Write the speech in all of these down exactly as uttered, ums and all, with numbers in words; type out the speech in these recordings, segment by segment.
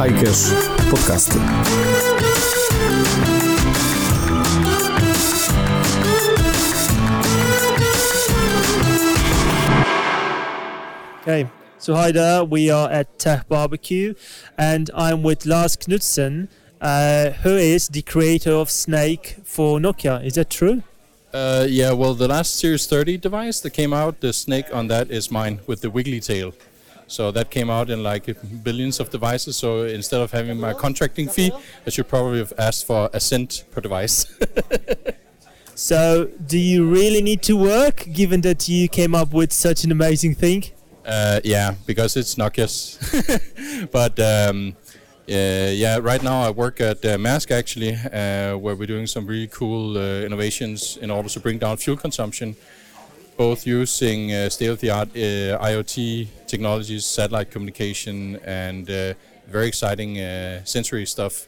Hajkosz podcasty. Okay, so hi there, we are at Tech Barbecue and I'm with Lars Knudsen, uh, who is the creator of Snake for Nokia. Is that true? Uh, yeah, well, the last Series thirty device that came out, the Snake on that is mine with the wiggly tail. So that came out in like billions of devices. So instead of having my contracting fee, I should probably have asked for a cent per device. So do you really need to work, given that you came up with such an amazing thing? Uh, yeah, because it's Nokia's. But um, uh, yeah, right now I work at uh, Maersk actually, uh, where we're doing some really cool uh, innovations in order to bring down fuel consumption. Both using uh, state-of-the-art uh, IoT technologies, satellite communication, and uh, very exciting uh, sensory stuff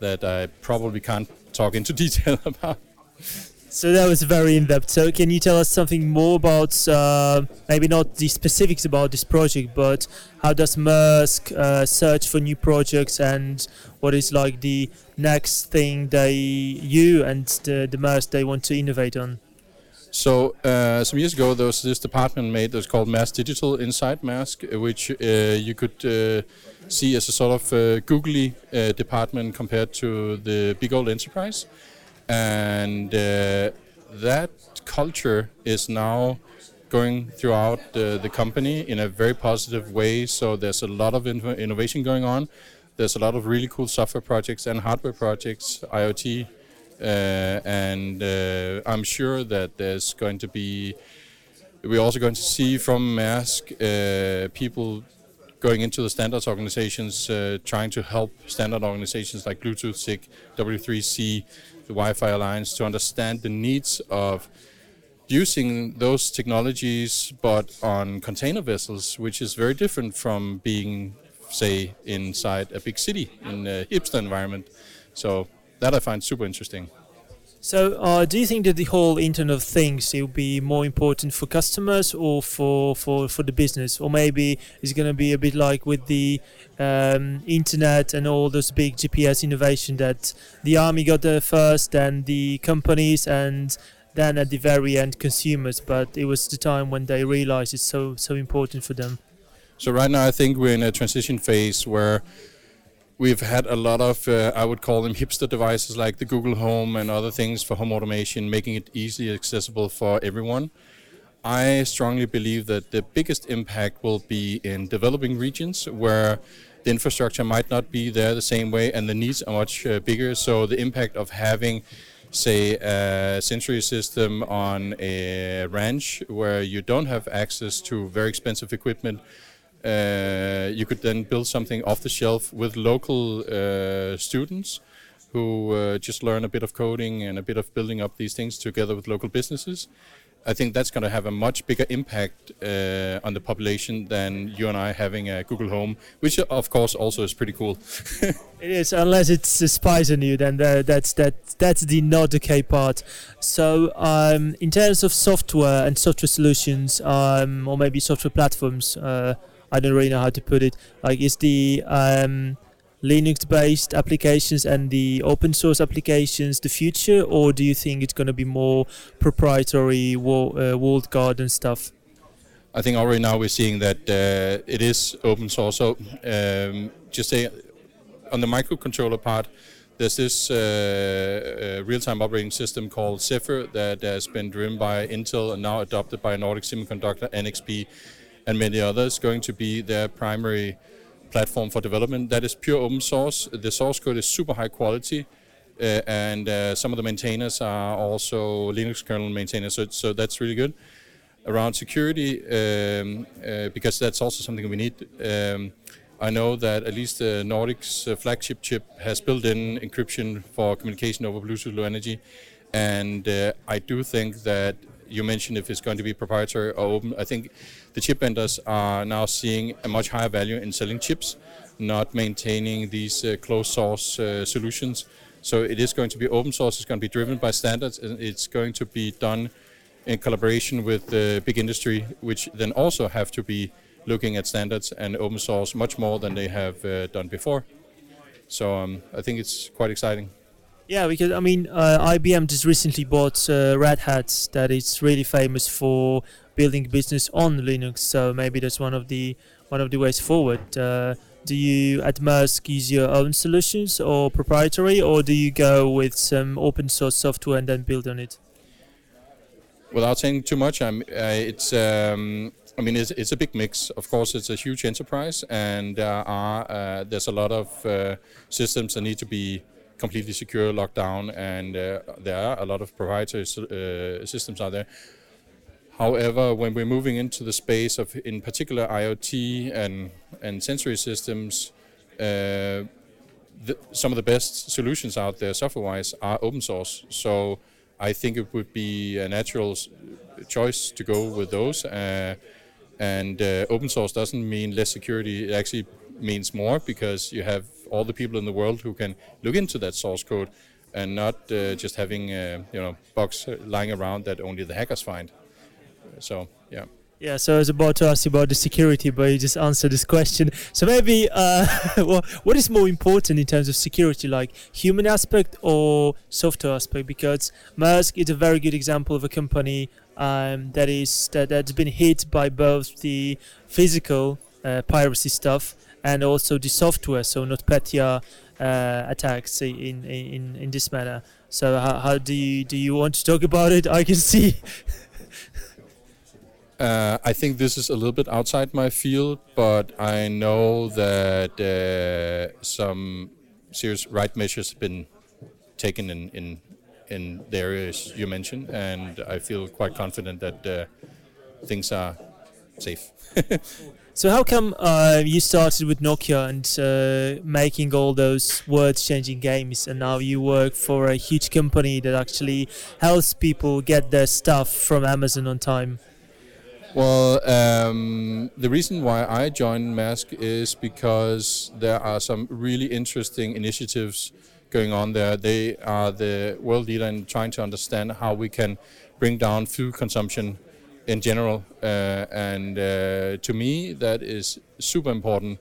that I probably can't talk into detail about. So that was very in-depth. So can you tell us something more about, uh, maybe not the specifics about this project, but how does Maersk uh, search for new projects and what is like the next thing they, you and the, the Maersk they want to innovate on? So uh, some years ago, there was this department made that's called Mass Digital Inside Maersk, which uh, you could uh, see as a sort of uh, googly uh, department compared to the big old enterprise. And uh, that culture is now going throughout uh, the company in a very positive way. So there's a lot of in- innovation going on. There's a lot of really cool software projects and hardware projects, IoT. Uh, and uh, I'm sure that there's going to be, we're also going to see from Maersk uh, people going into the standards organizations, uh, trying to help standard organizations like Bluetooth SIG, W three C, the Wi-Fi Alliance to understand the needs of using those technologies, but on container vessels, which is very different from being, say, inside a big city in a hipster environment. So. That I find super interesting. So uh, do you think that the whole Internet of Things will be more important for customers or for, for, for the business? Or maybe it's going to be a bit like with the um, Internet and all those big G P S innovation that the army got there first, then the companies, and then at the very end consumers. But it was the time when they realized it's so so important for them. So right now I think we're in a transition phase where we've had a lot of, uh, I would call them hipster devices like the Google Home and other things for home automation, making it easily accessible for everyone. I strongly believe that the biggest impact will be in developing regions where the infrastructure might not be there the same way and the needs are much uh, bigger. So the impact of having, say, a sensory system on a ranch where you don't have access to very expensive equipment, Uh, you could then build something off the shelf with local uh, students who uh, just learn a bit of coding and a bit of building up these things together with local businesses. I think that's going to have a much bigger impact uh, on the population than you and I having a Google Home, which of course also is pretty cool. It is, unless it spies on you, then that's that that's the not okay part. So um, in terms of software and software solutions, um, or maybe software platforms, uh, I don't really know how to put it. Like, is the um, Linux-based applications and the open-source applications the future, or do you think it's going to be more proprietary wall, uh, walled garden stuff? I think already now we're seeing that uh, it is open-source. So um, just say on the microcontroller part, there's this uh, uh, real-time operating system called Zephyr that has been driven by Intel and now adopted by Nordic Semiconductor, N X P, and many others, going to be their primary platform for development. That is pure open source. The source code is super high quality, uh, and uh, some of the maintainers are also Linux kernel maintainers, so, so that's really good. Around security, um, uh, because that's also something we need, um, I know that at least uh, Nordic's uh, flagship chip has built-in encryption for communication over Bluetooth Low Energy, and uh, I do think that you mentioned if it's going to be proprietary or open. I think the chip vendors are now seeing a much higher value in selling chips, not maintaining these uh, closed source uh, solutions. So it is going to be open source, it's going to be driven by standards, and it's going to be done in collaboration with uh, big industry, which then also have to be looking at standards and open source much more than they have uh, done before. So um, I think it's quite exciting. Yeah, because I mean, uh, I B M just recently bought uh, Red Hat, that is really famous for building business on Linux. So maybe that's one of the one of the ways forward. Uh, do you at Maersk use your own solutions or proprietary, or do you go with some open source software and then build on it? Without saying too much, I'm, uh, it's. Um, I mean, it's, it's a big mix. Of course, it's a huge enterprise, and there are uh, there's a lot of uh, systems that need to be completely secure, locked down, and uh, there are a lot of proprietary uh, systems out there. However, when we're moving into the space of, in particular, IoT and and sensory systems, uh, the, some of the best solutions out there, software-wise, are open source. So I think it would be a natural choice to go with those. Uh, and uh, open source doesn't mean less security. It actually means more, because you have all the people in the world who can look into that source code, and not uh, just having uh, you know bugs lying around that only the hackers find. So yeah. Yeah. So I was about to ask you about the security, but you just answered this question. So maybe, uh, well, what is more important in terms of security, like human aspect or software aspect? Because Maersk is a very good example of a company um, that is that that's been hit by both the physical uh, piracy stuff and also the software, so NotPetya uh, attacks in, in, in this manner. So how, how do you do you want to talk about it? I can see. uh, I think this is a little bit outside my field, but I know that uh, some serious right measures have been taken in, in, in the areas you mentioned, and I feel quite confident that uh, things are safe. So how come uh, you started with Nokia and uh, making all those words-changing games, and now you work for a huge company that actually helps people get their stuff from Amazon on time? Well, um, the reason why I joined Maersk is because there are some really interesting initiatives going on there. They are the world leader in trying to understand how we can bring down food consumption in general, uh, and uh, to me that is super important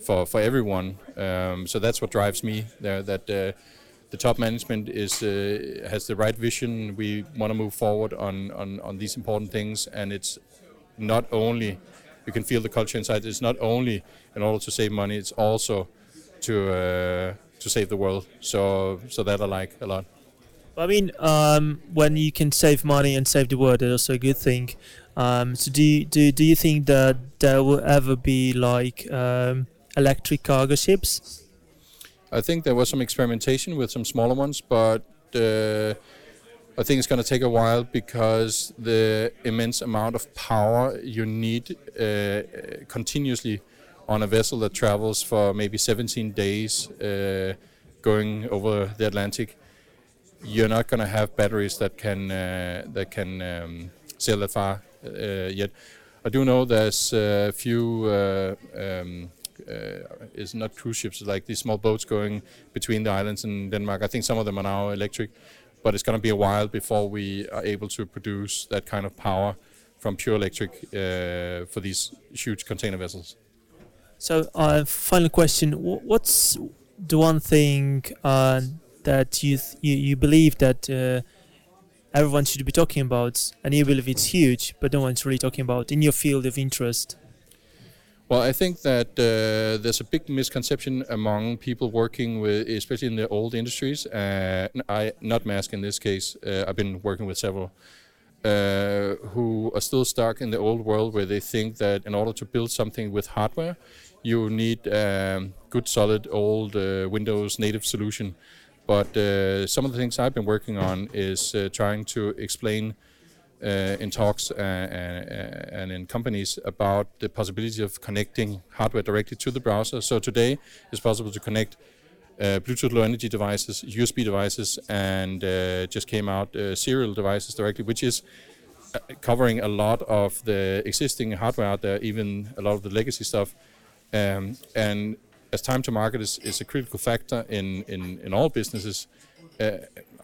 for for everyone. Um, so that's what drives me there. That uh, the top management is uh, has the right vision. We want to move forward on, on on these important things, and it's not only you can feel the culture inside. It's not only in order to save money. It's also to uh, to save the world. So so that I like a lot. I mean, um, when you can save money and save the world, that's also a good thing. Um, so do you, do do you think that there will ever be like um, electric cargo ships? I think there was some experimentation with some smaller ones, but uh, I think it's going to take a while, because the immense amount of power you need uh, continuously on a vessel that travels for maybe seventeen days uh, going over the Atlantic. You're not going to have batteries that can uh, that can um, sail that far uh, yet. I do know there's a uh, few uh, um, uh, it's not cruise ships, like these small boats going between the islands in Denmark. I think some of them are now electric, but it's going to be a while before we are able to produce that kind of power from pure electric uh, for these huge container vessels. So, uh, final question: what's the one thing Uh, that you, th- you you believe that uh, everyone should be talking about, and you believe it's huge, but no one's really talking about in your field of interest? Well, I think that uh, there's a big misconception among people working with, especially in the old industries. Uh, I not Maersk in this case. Uh, I've been working with several uh, who are still stuck in the old world, where they think that in order to build something with hardware, you need um, good, solid old uh, Windows native solution. But uh, some of the things I've been working on is uh, trying to explain uh, in talks uh, and, and in companies about the possibility of connecting hardware directly to the browser. So today it's possible to connect uh, Bluetooth Low Energy devices, U S B devices, and uh, just came out uh, serial devices directly, which is covering a lot of the existing hardware out there, even a lot of the legacy stuff. Um, and as time to market is, is a critical factor in, in, in all businesses, uh,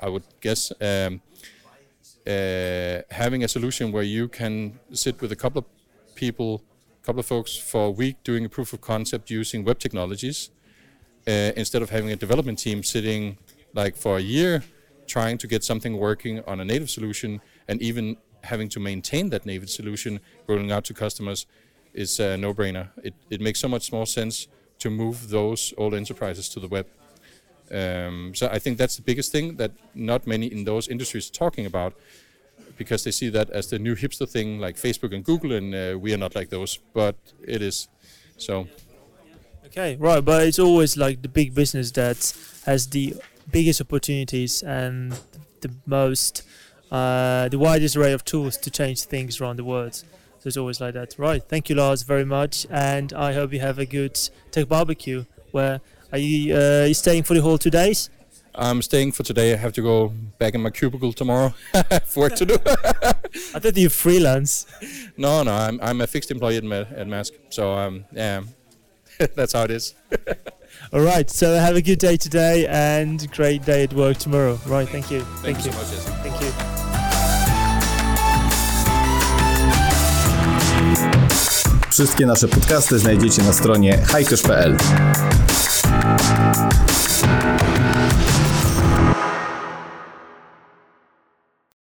I would guess um, uh, having a solution where you can sit with a couple of people, couple of folks for a week doing a proof of concept using web technologies uh, instead of having a development team sitting like for a year trying to get something working on a native solution and even having to maintain that native solution rolling out to customers is a no-brainer. It, it makes so much more sense to move those old enterprises to the web. Um, so I think that's the biggest thing that not many in those industries are talking about, because they see that as the new hipster thing like Facebook and Google, and uh, we are not like those, but it is. So. Okay, right, but it's always like the big business that has the biggest opportunities and the most, uh, the widest array of tools to change things around the world. So it's always like that. Right, thank you, Lars, very much, and I hope you have a good tech barbecue. Where are you, uh, you staying for the whole two days? I'm staying for today. I have to go back in my cubicle tomorrow for work to do. I thought you freelance. No, no, I'm I'm a fixed employee at, Ma- at Maersk, so um, yeah, that's how it is. All right, so have a good day today and great day at work tomorrow. Right, thank you. Thank, thank you. Thank you so much, Jesse. Thank you. Wszystkie nasze podcasty znajdziecie na stronie hajkosz kropka pe el.